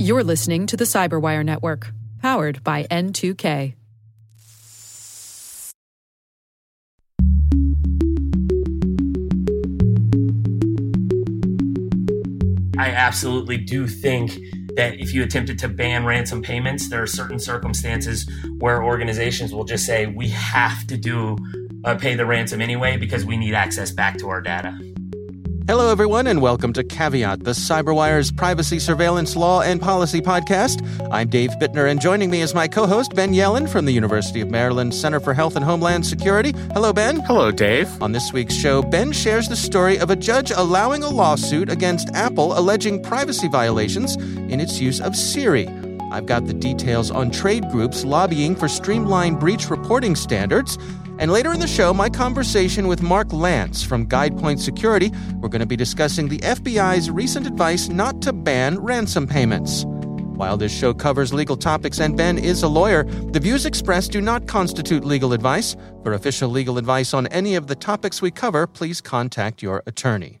You're listening to the CyberWire Network, powered by N2K. I absolutely do think that if you attempted to ban ransom payments, there are certain circumstances where organizations will just say, we have to pay the ransom anyway because we need access back to our data. Hello, everyone, and welcome to Caveat, the CyberWire's privacy, surveillance, law, and policy podcast. I'm Dave Bittner, and joining me is my co-host, Ben Yellen, from the University of Maryland Center for Health and Homeland Security. Hello, Ben. Hello, Dave. On this week's show, Ben shares the story of a judge allowing a lawsuit against Apple alleging privacy violations in its use of Siri. I've got the details on trade groups lobbying for streamlined breach reporting standards. And later in the show, my conversation with Mark Lance from GuidePoint Security. We're going to be discussing the FBI's recent advice not to ban ransom payments. While this show covers legal topics and Ben is a lawyer, the views expressed do not constitute legal advice. For official legal advice on any of the topics we cover, please contact your attorney.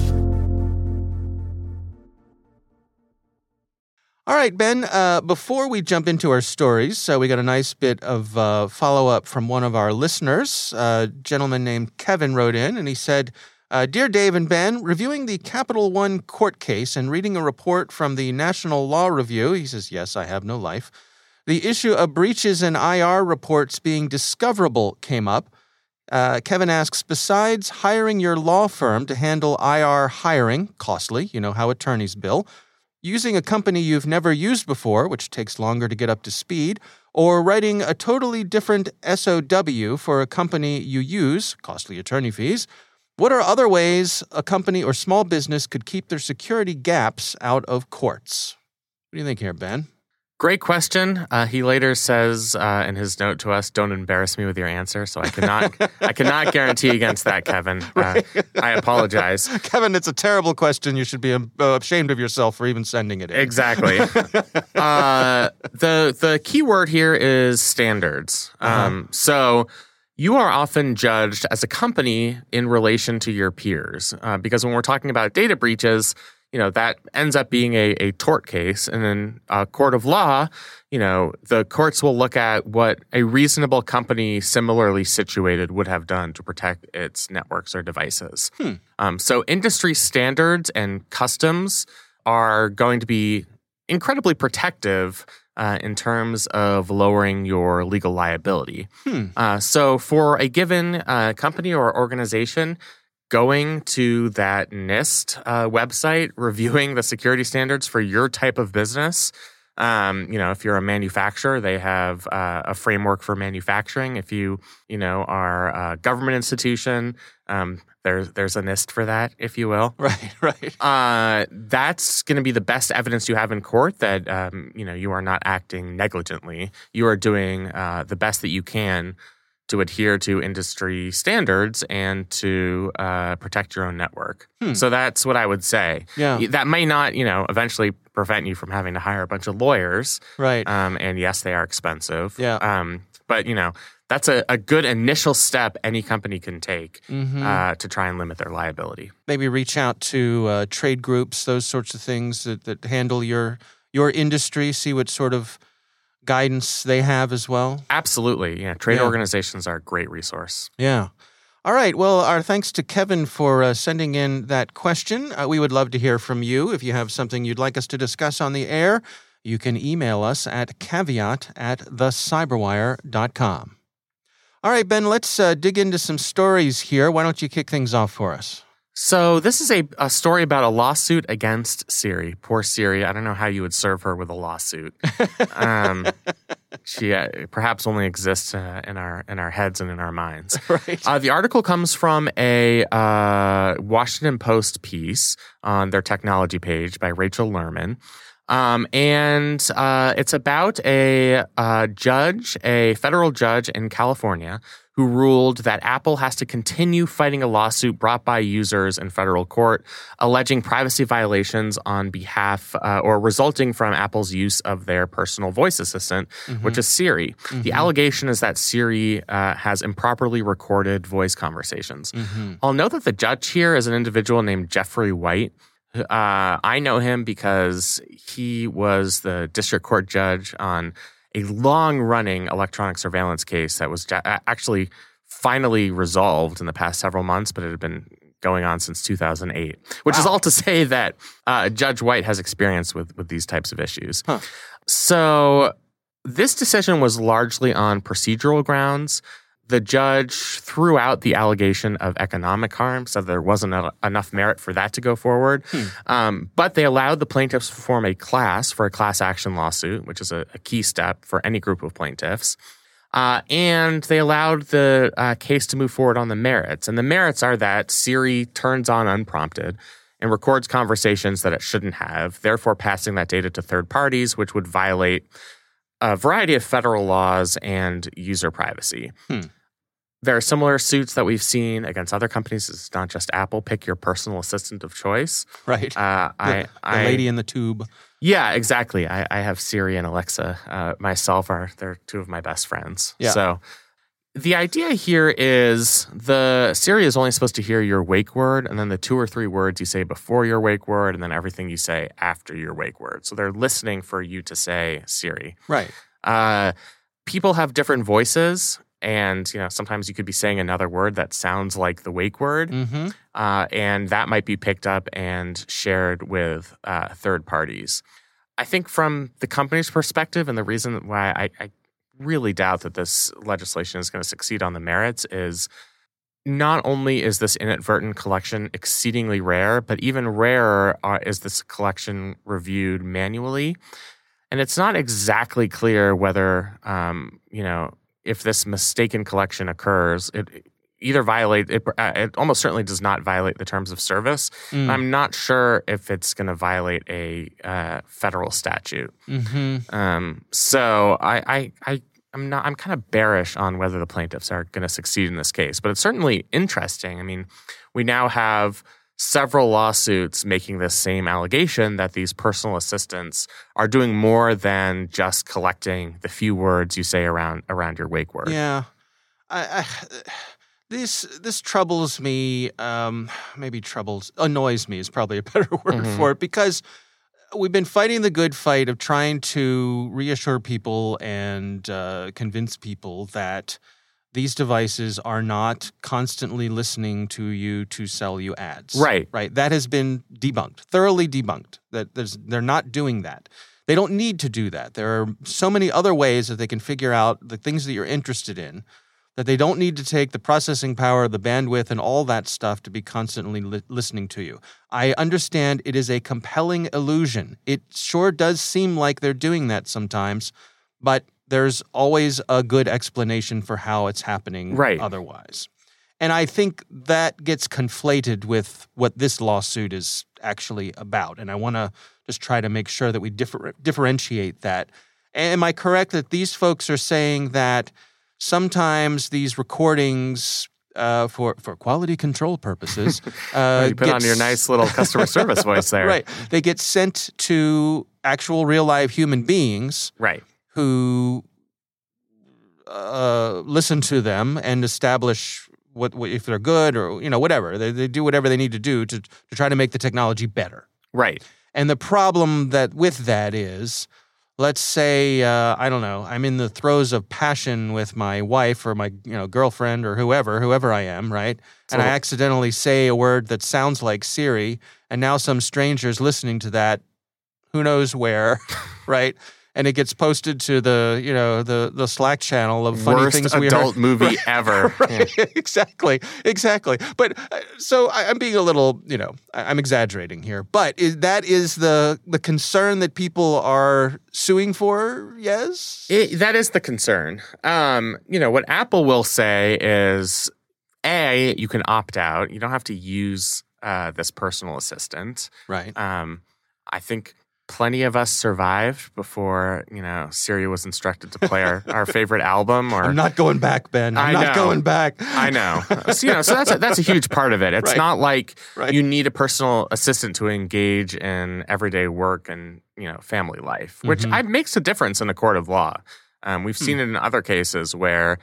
All right, Ben, before we jump into our stories, we got a nice bit of follow-up from one of our listeners. A gentleman named Kevin wrote in, and he said, Dear Dave and Ben, reviewing the Capital One court case and reading a report from the National Law Review, he says, yes, I have no life, the issue of breaches and IR reports being discoverable came up. Kevin asks, besides hiring your law firm to handle IR hiring, costly, you know how attorneys bill, using a company you've never used before, which takes longer to get up to speed, or writing a totally different SOW for a company you use, costly attorney fees, what are other ways a company or small business could keep their security gaps out of courts? What do you think here, Ben? Great question. He later says in his note to us, don't embarrass me with your answer. So I cannot guarantee against that, Kevin. I apologize. Kevin, it's a terrible question. You should be ashamed of yourself for even sending it in. Exactly. The key word here is standards. So you are often judged as a company in relation to your peers because when we're talking about data breaches, you know, that ends up being a tort case. And in a court of law, you know, the courts will look at what a reasonable company similarly situated would have done to protect its networks or devices. So industry standards and customs are going to be incredibly protective in terms of lowering your legal liability. So for a given company or organization, going to that NIST website, reviewing the security standards for your type of business. You know, if you're a manufacturer, they have a framework for manufacturing. If you are a government institution, there's a NIST for that, if you will. Right. That's going to be the best evidence you have in court that you are not acting negligently. You are doing the best that you can to adhere to industry standards and to protect your own network. So that's what I would say. Yeah. That may not, eventually prevent you from having to hire a bunch of lawyers. Right. And yes, they are expensive. Yeah. But, that's a good initial step any company can take to try and limit their liability. Maybe reach out to trade groups, those sorts of things that handle your industry, see what sort of guidance they have as well? Absolutely. Yeah. Trade organizations are a great resource. Yeah. All right. Well, our thanks to Kevin for sending in that question. We would love to hear from you. If you have something you'd like us to discuss on the air, you can email us at caveat@thecyberwire.com. All right, Ben, let's dig into some stories here. Why don't you kick things off for us? So this is a story about a lawsuit against Siri. Poor Siri. I don't know how you would serve her with a lawsuit. She perhaps only exists in our heads and in our minds. Right. The article comes from a Washington Post piece on their technology page by Rachel Lerman. And it's about a federal judge in California who ruled that Apple has to continue fighting a lawsuit brought by users in federal court alleging privacy violations on behalf or resulting from Apple's use of their personal voice assistant, mm-hmm. which is Siri. Mm-hmm. The allegation is that Siri has improperly recorded voice conversations. Mm-hmm. I'll note that the judge here is an individual named Jeffrey White. I know him because he was the district court judge on a long-running electronic surveillance case that was actually finally resolved in the past several months, but it had been going on since 2008, which is all to say that Judge White has experience with these types of issues. Huh. So this decision was largely on procedural grounds. The judge threw out the allegation of economic harm, so there wasn't enough merit for that to go forward. But they allowed the plaintiffs to form a class for a class action lawsuit, which is a key step for any group of plaintiffs. And they allowed the case to move forward on the merits. And the merits are that Siri turns on unprompted and records conversations that it shouldn't have, therefore passing that data to third parties, which would violate a variety of federal laws and user privacy. There are similar suits that we've seen against other companies. It's not just Apple. Pick your personal assistant of choice. Right. The lady in the tube. Yeah, exactly. I have Siri and Alexa. They're two of my best friends. Yeah. So the idea here is Siri is only supposed to hear your wake word and then the two or three words you say before your wake word and then everything you say after your wake word. So they're listening for you to say Siri. Right. People have different voices. And, you know, sometimes you could be saying another word that sounds like the wake word. Mm-hmm. And that might be picked up and shared with third parties. I think from the company's perspective, and the reason why I really doubt that this legislation is going to succeed on the merits is not only is this inadvertent collection exceedingly rare, but even rarer is this collection reviewed manually. And it's not exactly clear whether, if this mistaken collection occurs, it almost certainly does not violate the terms of service. And I'm not sure if it's going to violate a federal statute. Mm-hmm. So I'm kind of bearish on whether the plaintiffs are going to succeed in this case. But it's certainly interesting. I mean, we now have several lawsuits making this same allegation that these personal assistants are doing more than just collecting the few words you say around your wake word. Yeah. This troubles me, annoys me is probably a better word mm-hmm. for it, because we've been fighting the good fight of trying to reassure people and convince people that these devices are not constantly listening to you to sell you ads. Right. Right. That has been debunked, thoroughly debunked, that they're not doing that. They don't need to do that. There are so many other ways that they can figure out the things that you're interested in, that they don't need to take the processing power, the bandwidth, and all that stuff to be constantly listening to you. I understand it is a compelling illusion. It sure does seem like they're doing that sometimes, but there's always a good explanation for how it's happening otherwise. And I think that gets conflated with what this lawsuit is actually about. And I want to just try to make sure that we differentiate that. Am I correct that these folks are saying that sometimes these recordings for quality control purposes you put on your nice little customer service voice there. Right. They get sent to actual real-life human beings. Right. Who listen to them and establish what if they're good or whatever they do whatever they need to do to try to make the technology better. Right. And the problem with that is, let's say I'm in the throes of passion with my wife or my girlfriend or whoever I am, right? And I accidentally say a word that sounds like Siri, and now some stranger's listening to that, who knows where, right? and it gets posted to the, you know, the Slack channel of funny things we heard. Worst adult movie ever. Right. Yeah. Exactly. But so I'm being a little, you know, I'm exaggerating here. But that is the concern that people are suing for, yes? That is the concern. You know, what Apple will say is, A, you can opt out. You don't have to use this personal assistant. Right. I think plenty of us survived before, you know, Siri was instructed to play our favorite album. Or I'm not going back, Ben. I know. So, you know, so that's a huge part of it. It's not like you need a personal assistant to engage in everyday work and, you know, family life, which makes a difference in a court of law. We've seen it in other cases where,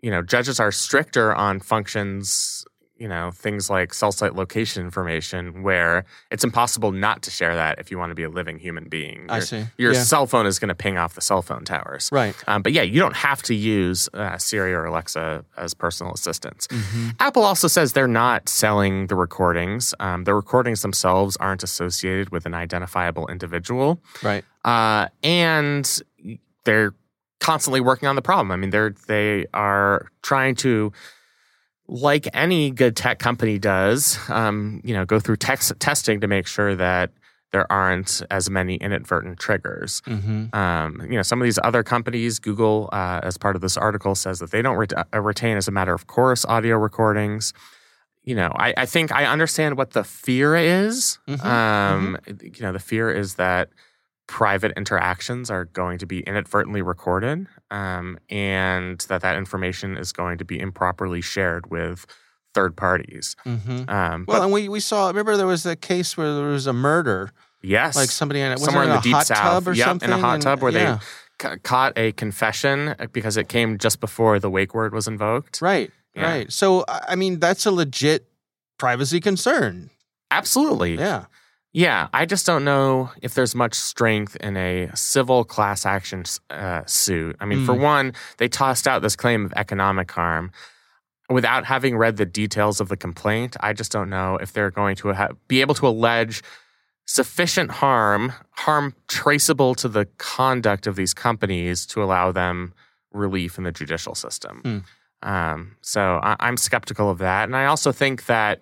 you know, judges are stricter on functions. You know, things like cell site location information where it's impossible not to share that if you want to be a living human being. I see. Your cell phone is going to ping off the cell phone towers. Right. But yeah, you don't have to use Siri or Alexa as personal assistants. Mm-hmm. Apple also says they're not selling the recordings. The recordings themselves aren't associated with an identifiable individual. Right. And they're constantly working on the problem. I mean, they are trying to, like any good tech company does, you know, go through testing to make sure that there aren't as many inadvertent triggers. Mm-hmm. You know, some of these other companies, Google, as part of this article, says that they don't retain as a matter of course audio recordings. You know, I think I understand what the fear is. Mm-hmm. You know, the fear is that private interactions are going to be inadvertently recorded, and that information is going to be improperly shared with third parties. Mm-hmm. And we saw, remember there was a case where there was a murder. Yes. Like somebody in a hot tub where they caught a confession because it came just before the wake word was invoked. Right, yeah. Right. So, I mean, that's a legit privacy concern. Absolutely. Yeah. Yeah, I just don't know if there's much strength in a civil class action suit. I mean, for one, they tossed out this claim of economic harm. Without having read the details of the complaint, I just don't know if they're going to be able to allege sufficient harm traceable to the conduct of these companies to allow them relief in the judicial system. Mm. So I'm skeptical of that. And I also think that,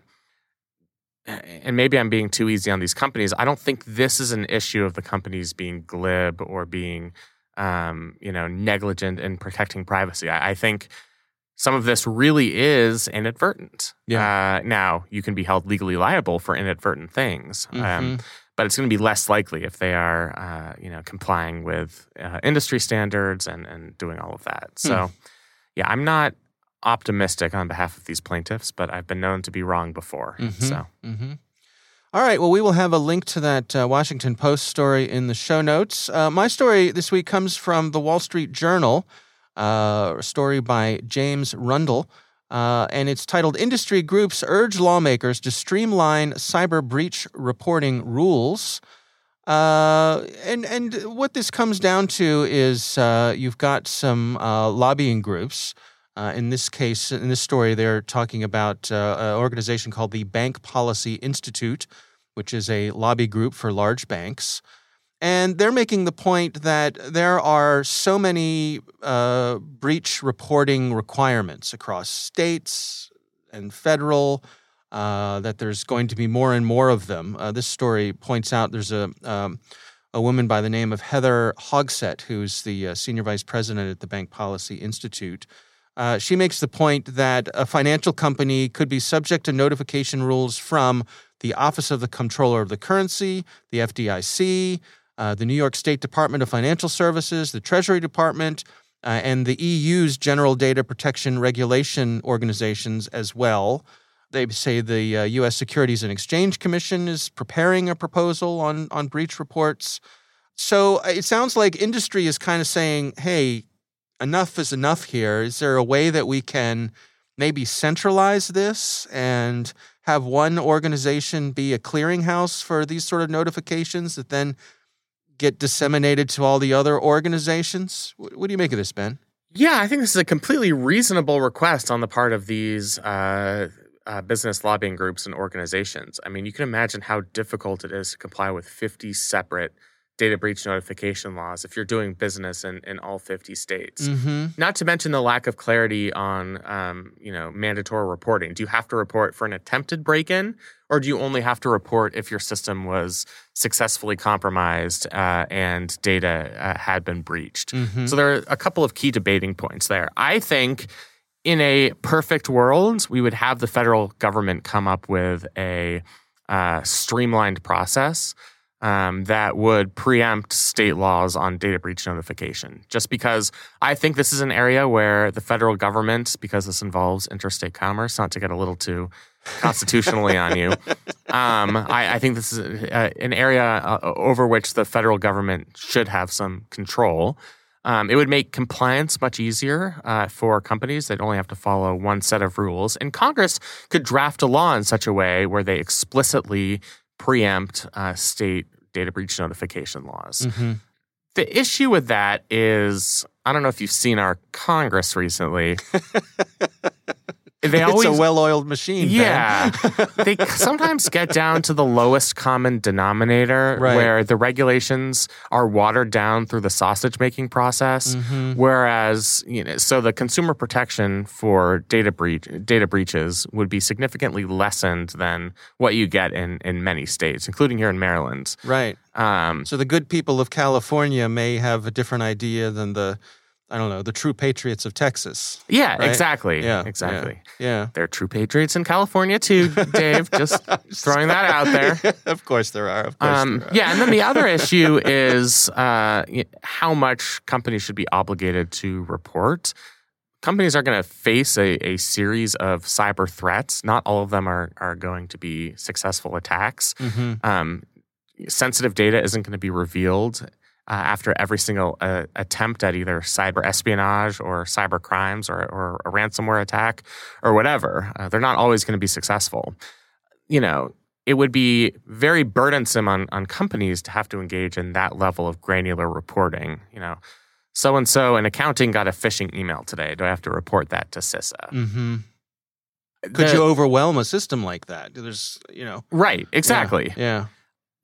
and maybe I'm being too easy on these companies, I don't think this is an issue of the companies being glib or being, you know, negligent in protecting privacy. I think some of this really is inadvertent. Yeah. Now, you can be held legally liable for inadvertent things, but it's going to be less likely if they are, you know, complying with industry standards and doing all of that. So, yeah, I'm not optimistic on behalf of these plaintiffs, but I've been known to be wrong before. All right. Well, we will have a link to that Washington Post story in the show notes. My story this week comes from the Wall Street Journal, a story by James Rundle, and it's titled, Industry Groups Urge Lawmakers to Streamline Cyber Breach Reporting Rules. And what this comes down to is you've got some lobbying groups. In this case, in this story, they're talking about an organization called the Bank Policy Institute, which is a lobby group for large banks. And they're making the point that there are so many breach reporting requirements across states and federal that there's going to be more and more of them. This story points out there's a woman by the name of Heather Hogsett, who's the senior vice president at the Bank Policy Institute. She makes the point that a financial company could be subject to notification rules from the Office of the Comptroller of the Currency, the FDIC, the New York State Department of Financial Services, the Treasury Department, and the EU's General Data Protection Regulation organizations as well. They say the U.S. Securities and Exchange Commission is preparing a proposal on breach reports. So it sounds like industry is kind of saying, hey, enough is enough here. Is there a way that we can maybe centralize this and have one organization be a clearinghouse for these sort of notifications that then get disseminated to all the other organizations? What do you make of this, Ben? Yeah, I think this is a completely reasonable request on the part of these business lobbying groups and organizations. I mean, you can imagine how difficult it is to comply with 50 separate data breach notification laws if you're doing business in all 50 states. Mm-hmm. Not to mention the lack of clarity on, mandatory reporting. Do you have to report for an attempted break-in, or do you only have to report if your system was successfully compromised and data had been breached? Mm-hmm. So there are a couple of key debating points there. I think in a perfect world, we would have the federal government come up with a streamlined process that would preempt state laws on data breach notification. Just because I think this is an area where the federal government, because this involves interstate commerce, not to get a little too constitutionally on you, I think this is an area over which the federal government should have some control. It would make compliance much easier for companies that only have to follow one set of rules. And Congress could draft a law in such a way where they explicitly preempt state data breach notification laws. Mm-hmm. The issue with that is, I don't know if you've seen our Congress recently. It's a well-oiled machine. Yeah. They sometimes get down to the lowest common denominator, right, where the regulations are watered down through the sausage-making process, mm-hmm, whereas so the consumer protection for data breaches would be significantly lessened than what you get in many states, including here in Maryland. Right. So the good people of California may have a different idea than the true patriots of Texas. Yeah, right? Exactly. Yeah, exactly. Yeah. There are true patriots in California too, Dave. Just throwing that out there. Of course there are. Yeah, and then the other issue is how much companies should be obligated to report. Companies are going to face a series of cyber threats. Not all of them are going to be successful attacks. Mm-hmm. Sensitive data isn't going to be revealed after every single attempt at either cyber espionage or cyber crimes or a ransomware attack or whatever. They're not always going to be successful. It would be very burdensome on companies to have to engage in that level of granular reporting. So-and-so in accounting got a phishing email today. Do I have to report that to CISA? Mm-hmm. Could you overwhelm a system like that? There's. Right, exactly. Yeah.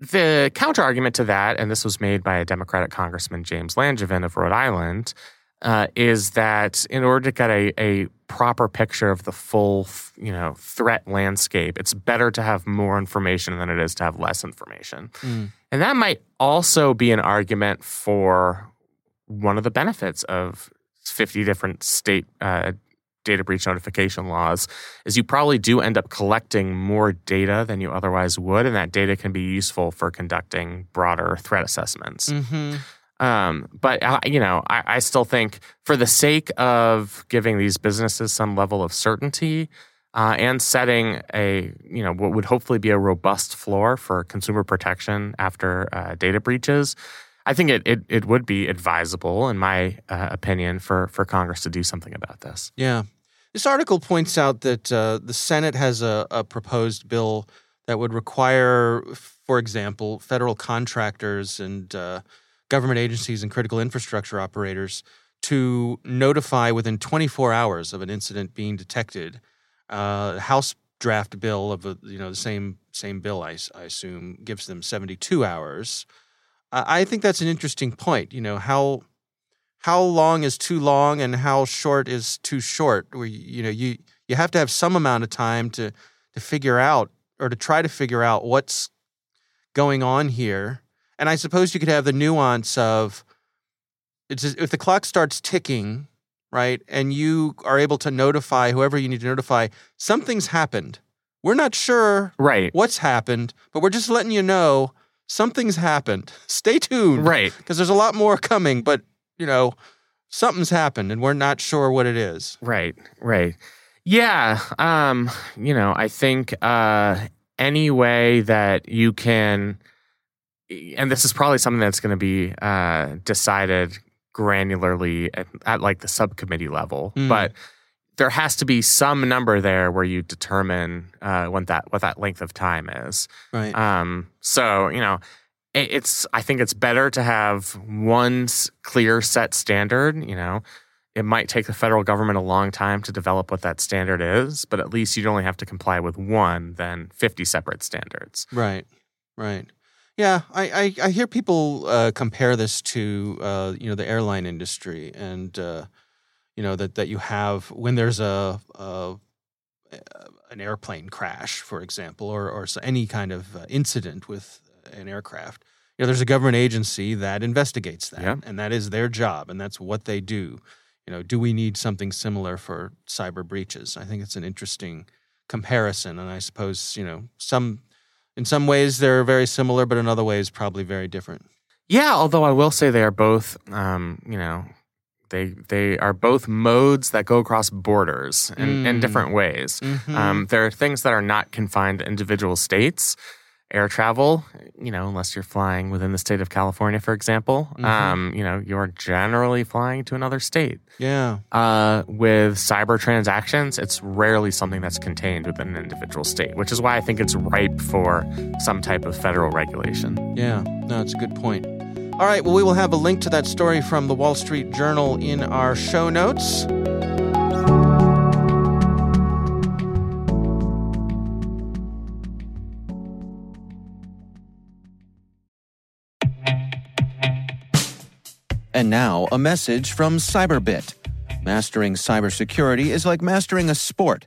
The counterargument to that, and this was made by a Democratic Congressman, James Langevin of Rhode Island, is that in order to get a proper picture of the full, threat landscape, it's better to have more information than it is to have less information. Mm. And that might also be an argument for one of the benefits of 50 different state data breach notification laws, is you probably do end up collecting more data than you otherwise would, and that data can be useful for conducting broader threat assessments. Mm-hmm. But I still think for the sake of giving these businesses some level of certainty and setting what would hopefully be a robust floor for consumer protection after data breaches, I think it would be advisable, in my opinion, for Congress to do something about this. Yeah. This article points out that the Senate has a proposed bill that would require, for example, federal contractors and government agencies and critical infrastructure operators to notify within 24 hours of an incident being detected. House draft bill of the same bill, I assume, gives them 72 hours. I think that's an interesting point. How long is too long and how short is too short? Where you have to have some amount of time to figure out, or to try to figure out, what's going on here. And I suppose you could have the nuance of, if the clock starts ticking, right, and you are able to notify whoever you need to notify, something's happened. We're not sure what's happened, but we're just letting you know something's happened. Stay tuned. Right. Because there's a lot more coming, but, something's happened and we're not sure what it is. Right. Yeah. I think any way that you can, and this is probably something that's going to be decided granularly at like the subcommittee level, but there has to be some number there where you determine what that length of time is. Right. I think it's better to have one clear set standard. It might take the federal government a long time to develop what that standard is, but at least you'd only have to comply with one than 50 separate standards. Right. Yeah, I hear people compare this to the airline industry, and that you have when there's an airplane crash, for example, or any kind of incident with an aircraft. There's a government agency that investigates that, and that is their job, and that's what they do. Do we need something similar for cyber breaches? I think it's an interesting comparison, and I suppose in some ways they're very similar, but in other ways probably very different. Yeah, although I will say they are both, they are both modes that go across borders in different ways. Mm-hmm. There are things that are not confined to individual states. Air travel, unless you're flying within the state of California, for example, mm-hmm. You're generally flying to another state. Yeah. With cyber transactions, it's rarely something that's contained within an individual state, which is why I think it's ripe for some type of federal regulation. Yeah. No, it's a good point. All right. Well, we will have a link to that story from the Wall Street Journal in our show notes. And now, a message from Cyberbit. Mastering cybersecurity is like mastering a sport.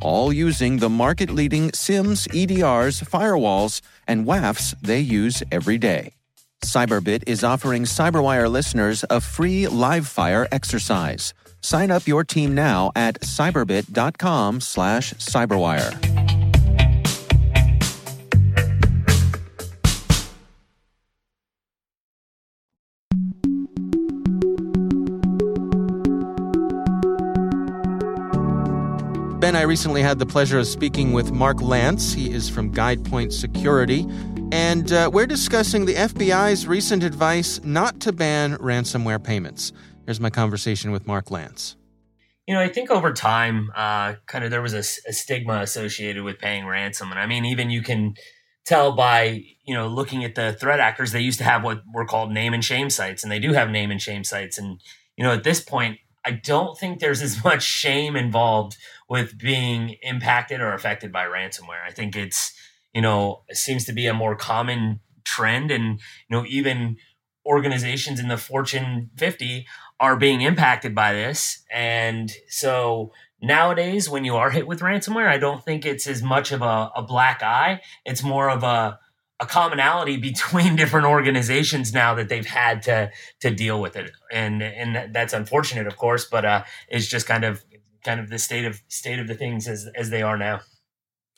all using the market-leading SIMs, EDRs, firewalls, and WAFs they use every day. Cyberbit is offering CyberWire listeners a free live-fire exercise. Sign up your team now at cyberbit.com/cyberwire. Ben, I recently had the pleasure of speaking with Mark Lance. He is from GuidePoint Security. And we're discussing the FBI's recent advice not to ban ransomware payments. Here's my conversation with Mark Lance. I think over time, there was a stigma associated with paying ransom. And even you can tell by, looking at the threat actors, they used to have what were called name and shame sites. And they do have name and shame sites. And, at this point, I don't think there's as much shame involved with being impacted or affected by ransomware. I think it seems to be a more common trend, and, even organizations in the Fortune 50 are being impacted by this. And so nowadays, when you are hit with ransomware, I don't think it's as much of a black eye. It's more of a commonality between different organizations now that they've had to deal with it. And that's unfortunate, of course, but it's just kind of the state of the things as they are now.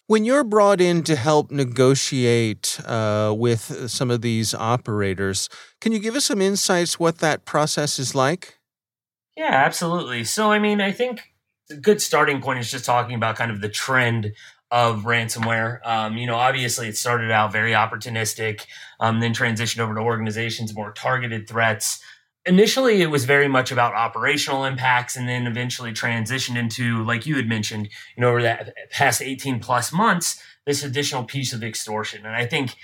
When you're brought in to help negotiate with some of these operators, can you give us some insights what that process is like? Yeah, absolutely. So, I think a good starting point is just talking about kind of the trend of ransomware. Obviously it started out very opportunistic, then transitioned over to organizations, more targeted threats. Initially, it was very much about operational impacts, and then eventually transitioned into, like you had mentioned, over that past 18 plus months, this additional piece of extortion. And I think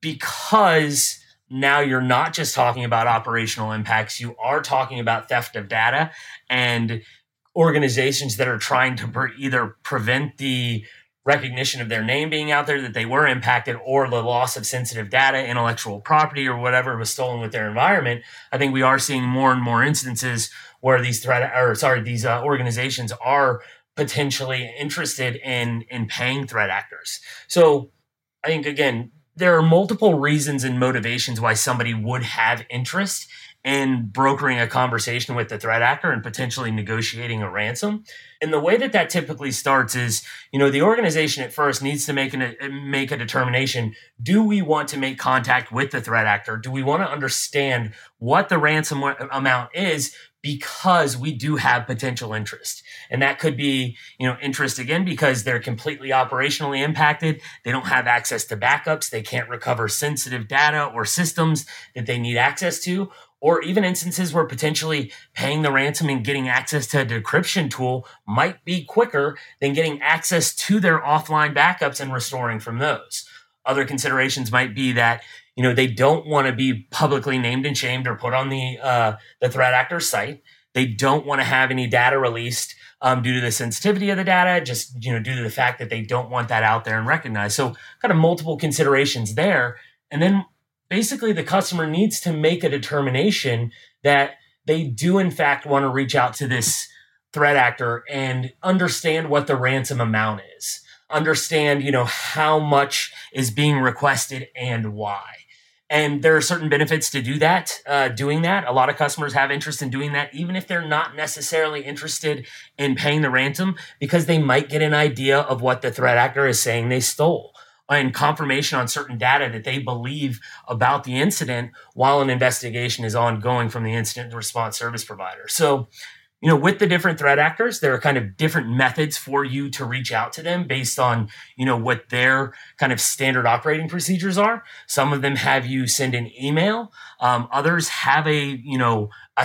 because now you're not just talking about operational impacts, you are talking about theft of data and organizations that are trying to either prevent the recognition of their name being out there that they were impacted, or the loss of sensitive data, intellectual property, or whatever was stolen with their environment. I think we are seeing more and more instances where these organizations are potentially interested in paying threat actors. So I think, again, there are multiple reasons and motivations why somebody would have interest in brokering a conversation with the threat actor and potentially negotiating a ransom. And the way that typically starts is, the organization at first needs to make a determination. Do we want to make contact with the threat actor? Do we want to understand what the ransom amount is? because we do have potential interest. And that could be, you know, interest again, because they're completely operationally impacted. They don't have access to backups. They can't recover sensitive data or systems that they need access to, or even instances where potentially paying the ransom and getting access to a decryption tool might be quicker than getting access to their offline backups and restoring from those. Other considerations might be that, you know, they don't want to be publicly named and shamed or put on the threat actor's site. They don't want to have any data released due to the sensitivity of the data, just, you know, due to the fact that they don't want that out there and recognized. So kind of multiple considerations there. And then basically the customer needs to make a determination that they do, in fact, want to reach out to this threat actor and understand what the ransom amount is, understand, you know, how much is being requested and why. And there are certain benefits to doing that. A lot of customers have interest in doing that, even if they're not necessarily interested in paying the ransom, because they might get an idea of what the threat actor is saying they stole and confirmation on certain data that they believe about the incident while an investigation is ongoing from the incident response service provider. So, you know, with the different threat actors, there are kind of different methods for you to reach out to them based on, you know, what their kind of standard operating procedures are. Some of them have you send an email. Others have a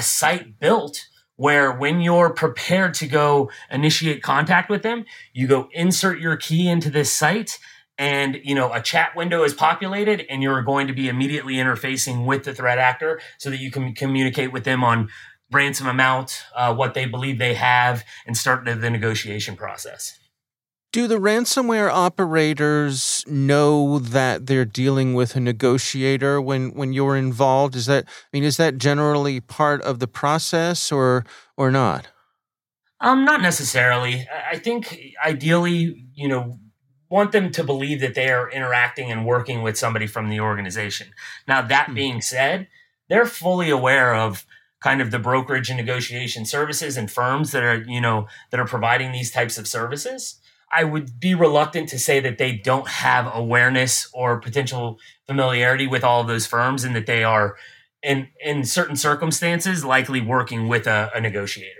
site built where when you're prepared to go initiate contact with them, you go insert your key into this site and, you know, a chat window is populated and you're going to be immediately interfacing with the threat actor so that you can communicate with them on ransom amount, what they believe they have, and start the negotiation process. Do the ransomware operators know that they're dealing with a negotiator when you're involved? Is that generally part of the process or not? Not necessarily. I think ideally, you know, want them to believe that they are interacting and working with somebody from the organization. Now, that being said, they're fully aware of kind of the brokerage and negotiation services and firms that are, you know, that are providing these types of services. I would be reluctant to say that they don't have awareness or potential familiarity with all of those firms and that they are, in certain circumstances, likely working with a negotiator.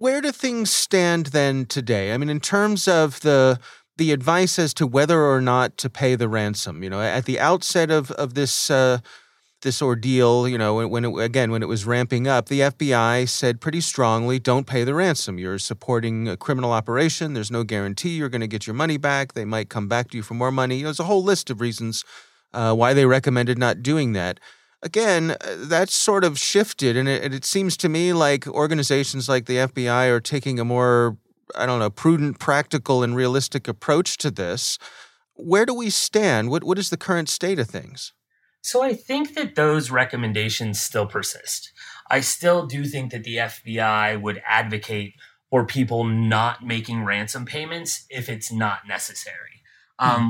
Where do things stand then today? I mean, in terms of the advice as to whether or not to pay the ransom, you know, at the outset of this ordeal, you know, when it was ramping up, the FBI said pretty strongly, don't pay the ransom. You're supporting a criminal operation. There's no guarantee you're going to get your money back. They might come back to you for more money. There's a whole list of reasons why they recommended not doing that. Again, that's sort of shifted, and it seems to me like organizations like the FBI are taking a more, prudent, practical, and realistic approach to this. Where do we stand? What is the current state of things? So I think that those recommendations still persist. I still do think that the FBI would advocate for people not making ransom payments if it's not necessary.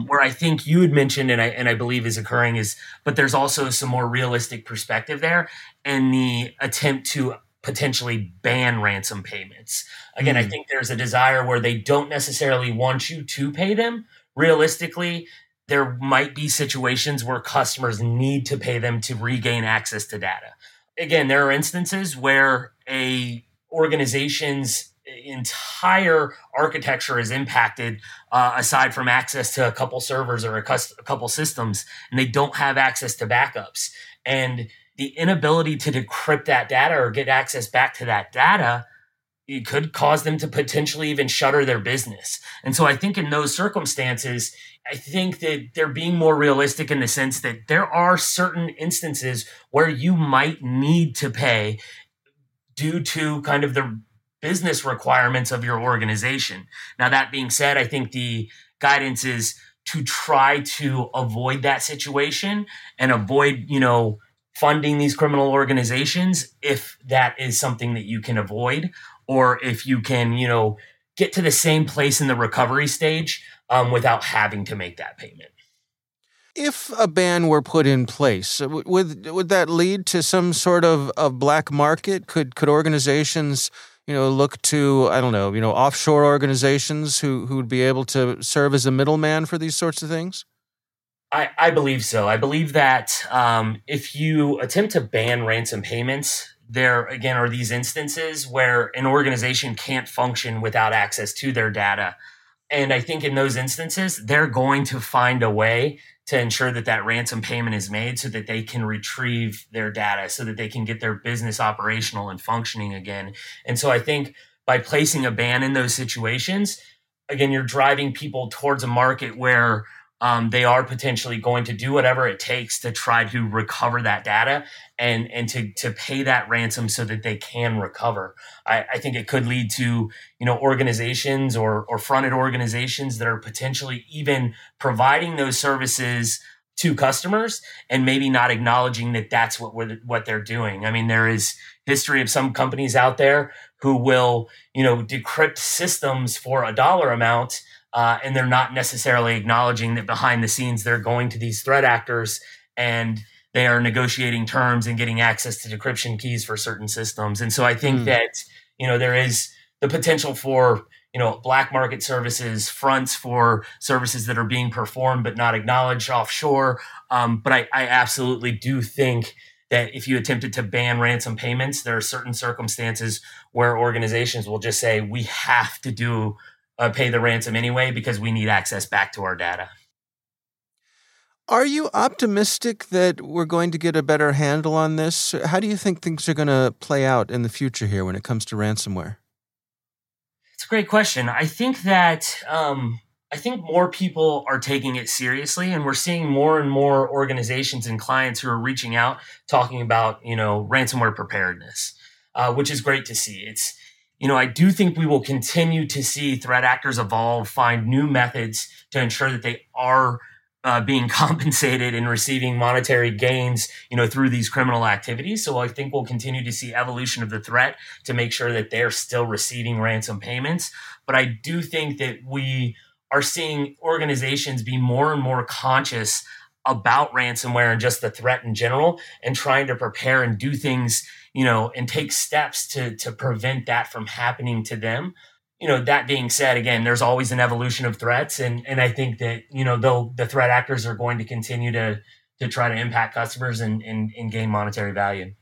Where I think you had mentioned, and I believe is occurring, is, but there's also some more realistic perspective there and the attempt to potentially ban ransom payments. Again, I think there's a desire where they don't necessarily want you to pay them. Realistically, there might be situations where customers need to pay them to regain access to data. Again, there are instances where a organization's entire architecture is impacted, aside from access to a couple servers or a couple systems, and they don't have access to backups. And the inability to decrypt that data or get access back to that data, it could cause them to potentially even shutter their business. And so I think in those circumstances, I think that they're being more realistic in the sense that there are certain instances where you might need to pay due to kind of the business requirements of your organization. Now, that being said, I think the guidance is to try to avoid that situation and avoid, you know, funding these criminal organizations if that is something that you can avoid, or if you can, you know, get to the same place in the recovery stage without having to make that payment. If a ban were put in place, would that lead to some sort of black market? Could organizations, you know, look to, offshore organizations who would be able to serve as a middleman for these sorts of things? I believe so. I believe that if you attempt to ban ransom payments, there, again, are these instances where an organization can't function without access to their data. And I think in those instances, they're going to find a way to ensure that that ransom payment is made so that they can retrieve their data, so that they can get their business operational and functioning again. And so I think by placing a ban in those situations, again, you're driving people towards a market where they are potentially going to do whatever it takes to try to recover that data and to pay that ransom so that they can recover. I think it could lead to, you know, organizations or fronted organizations that are potentially even providing those services to customers and maybe not acknowledging that that's what they're doing. I mean, there is history of some companies out there who will, you know, decrypt systems for a dollar amount. And they're not necessarily acknowledging that behind the scenes, they're going to these threat actors and they are negotiating terms and getting access to decryption keys for certain systems. And so I think that, you know, there is the potential for, you know, black market services, fronts for services that are being performed but not acknowledged offshore. But I absolutely do think that if you attempted to ban ransom payments, there are certain circumstances where organizations will just say, we have to do pay the ransom anyway because we need access back to our data. Are you optimistic that we're going to get a better handle on this? How do you think things are going to play out in the future here when it comes to ransomware? It's a great question. I think that more people are taking it seriously, and we're seeing more and more organizations and clients who are reaching out talking about, you know, ransomware preparedness, which is great to see. You know, I do think we will continue to see threat actors evolve, find new methods to ensure that they are being compensated and receiving monetary gains, you know, through these criminal activities. So I think we'll continue to see evolution of the threat to make sure that they're still receiving ransom payments. But I do think that we are seeing organizations be more and more conscious about ransomware and just the threat in general and trying to prepare and do things, you know, and take steps to prevent that from happening to them. You know, that being said, again, there's always an evolution of threats. And I think that, you know, the threat actors are going to continue to try to impact customers and gain monetary value.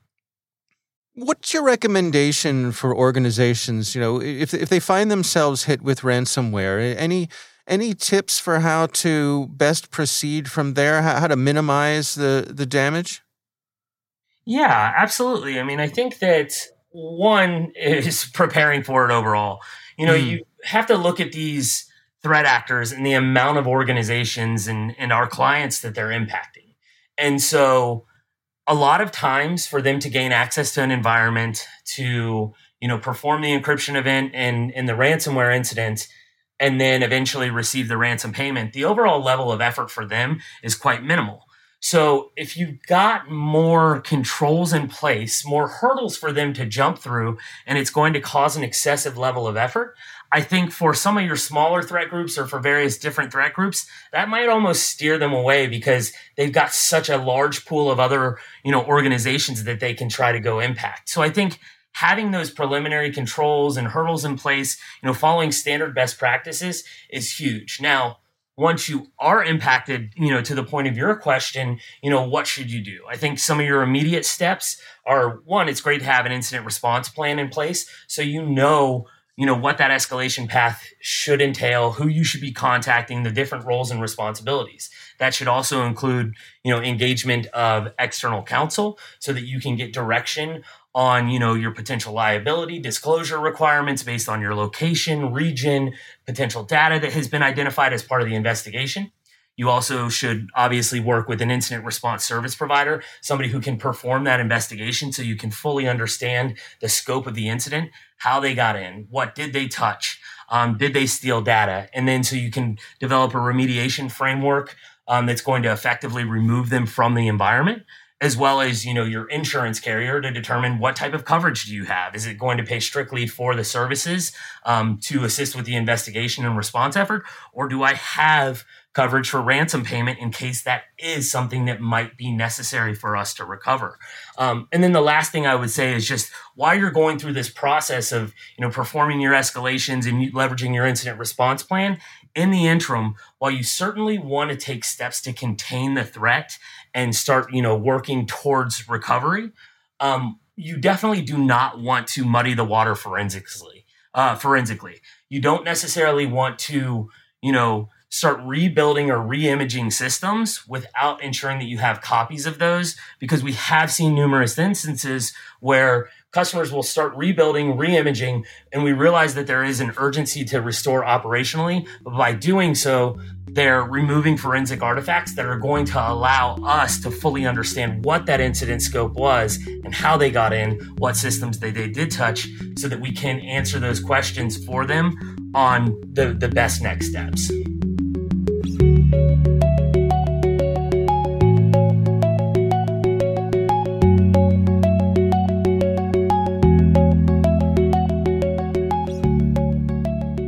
What's your recommendation for organizations, you know, if they find themselves hit with ransomware, any tips for how to best proceed from there, how to minimize the damage? Yeah, absolutely. I mean, I think that one is preparing for it overall. You know, you have to look at these threat actors and the amount of organizations and our clients that they're impacting. And so a lot of times for them to gain access to an environment to, you know, perform the encryption event and the ransomware incident, and then eventually receive the ransom payment, the overall level of effort for them is quite minimal. So if you've got more controls in place, more hurdles for them to jump through, and it's going to cause an excessive level of effort, I think for some of your smaller threat groups or for various different threat groups, that might almost steer them away because they've got such a large pool of other, you know, organizations that they can try to go impact. So I think having those preliminary controls and hurdles in place, you know, following standard best practices is huge. Now, once you are impacted, you know, to the point of your question, you know, what should you do? I think some of your immediate steps are, one, it's great to have an incident response plan in place so you know what that escalation path should entail, who you should be contacting, the different roles and responsibilities. That should also include, you know, engagement of external counsel so that you can get direction on, you know, your potential liability, disclosure requirements based on your location, region, potential data that has been identified as part of the investigation. You also should obviously work with an incident response service provider, somebody who can perform that investigation so you can fully understand the scope of the incident, how they got in, what did they touch, did they steal data, and then so you can develop a remediation framework that's going to effectively remove them from the environment, as well as, you know, your insurance carrier to determine what type of coverage do you have. Is it going to pay strictly for the services to assist with the investigation and response effort? Or do I have coverage for ransom payment in case that is something that might be necessary for us to recover? And then the last thing I would say is just while you're going through this process of, you know, performing your escalations and leveraging your incident response plan, in the interim, while you certainly want to take steps to contain the threat and start, you know, working towards recovery, you definitely do not want to muddy the water forensically. You don't necessarily want to, start rebuilding or re-imaging systems without ensuring that you have copies of those, because we have seen numerous instances where customers will start rebuilding, re-imaging, and we realize that there is an urgency to restore operationally. But by doing so, they're removing forensic artifacts that are going to allow us to fully understand what that incident scope was and how they got in, what systems they did touch, so that we can answer those questions for them on the best next steps.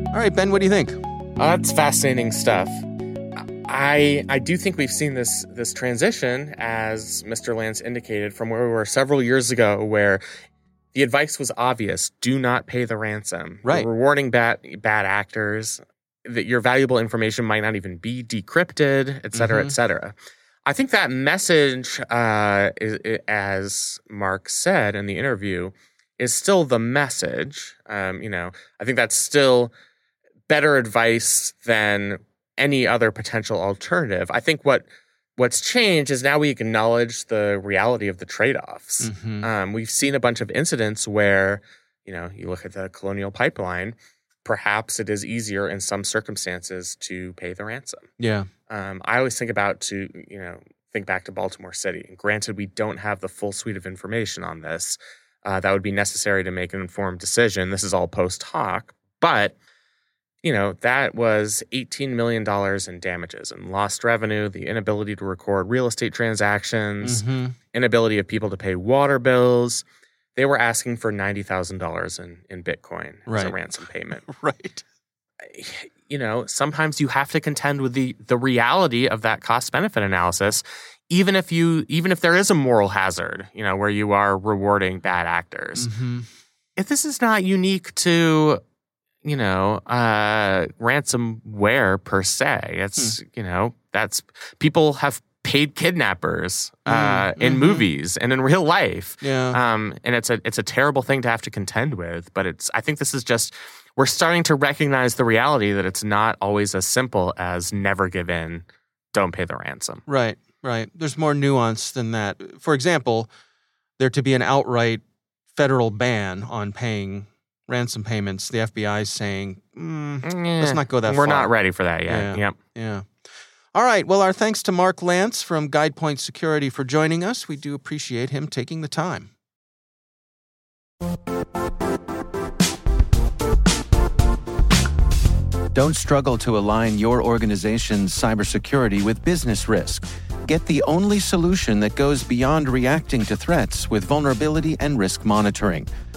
All right, Ben, what do you think? That's fascinating stuff. I do think we've seen this transition, as Mr. Lance indicated, from where we were several years ago, where the advice was obvious: do not pay the ransom. Right, we're warning bad actors that your valuable information might not even be decrypted, et cetera, et cetera. I think that message, is, as Mark said in the interview, is still the message. I think that's still better advice than any other potential alternative. I think what's changed is now we acknowledge the reality of the trade-offs. We've seen a bunch of incidents where, you look at the Colonial Pipeline. Perhaps it is easier in some circumstances to pay the ransom. Yeah. I always think back to Baltimore City. And granted, we don't have the full suite of information on this. That would be necessary to make an informed decision. This is all post hoc. But, that was $18 million in damages and lost revenue, the inability to record real estate transactions, inability of people to pay water bills. They were asking for $90,000 in Bitcoin as a ransom payment. Right. Sometimes you have to contend with the reality of that cost-benefit analysis, even if there is a moral hazard, where you are rewarding bad actors. If this is not unique to, ransomware per se, it's, that's people have paid kidnappers in movies and in real life. Yeah. And it's a terrible thing to have to contend with. But I think this is just, we're starting to recognize the reality that it's not always as simple as never give in, don't pay the ransom. Right. There's more nuance than that. For example, there to be an outright federal ban on paying ransom payments, the FBI is saying, let's not go that far. We're not ready for that yet. Yeah. All right. Well, our thanks to Mark Lance from GuidePoint Security for joining us. We do appreciate him taking the time. Don't struggle to align your organization's cybersecurity with business risk. Get the only solution that goes beyond reacting to threats with vulnerability and risk monitoring.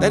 That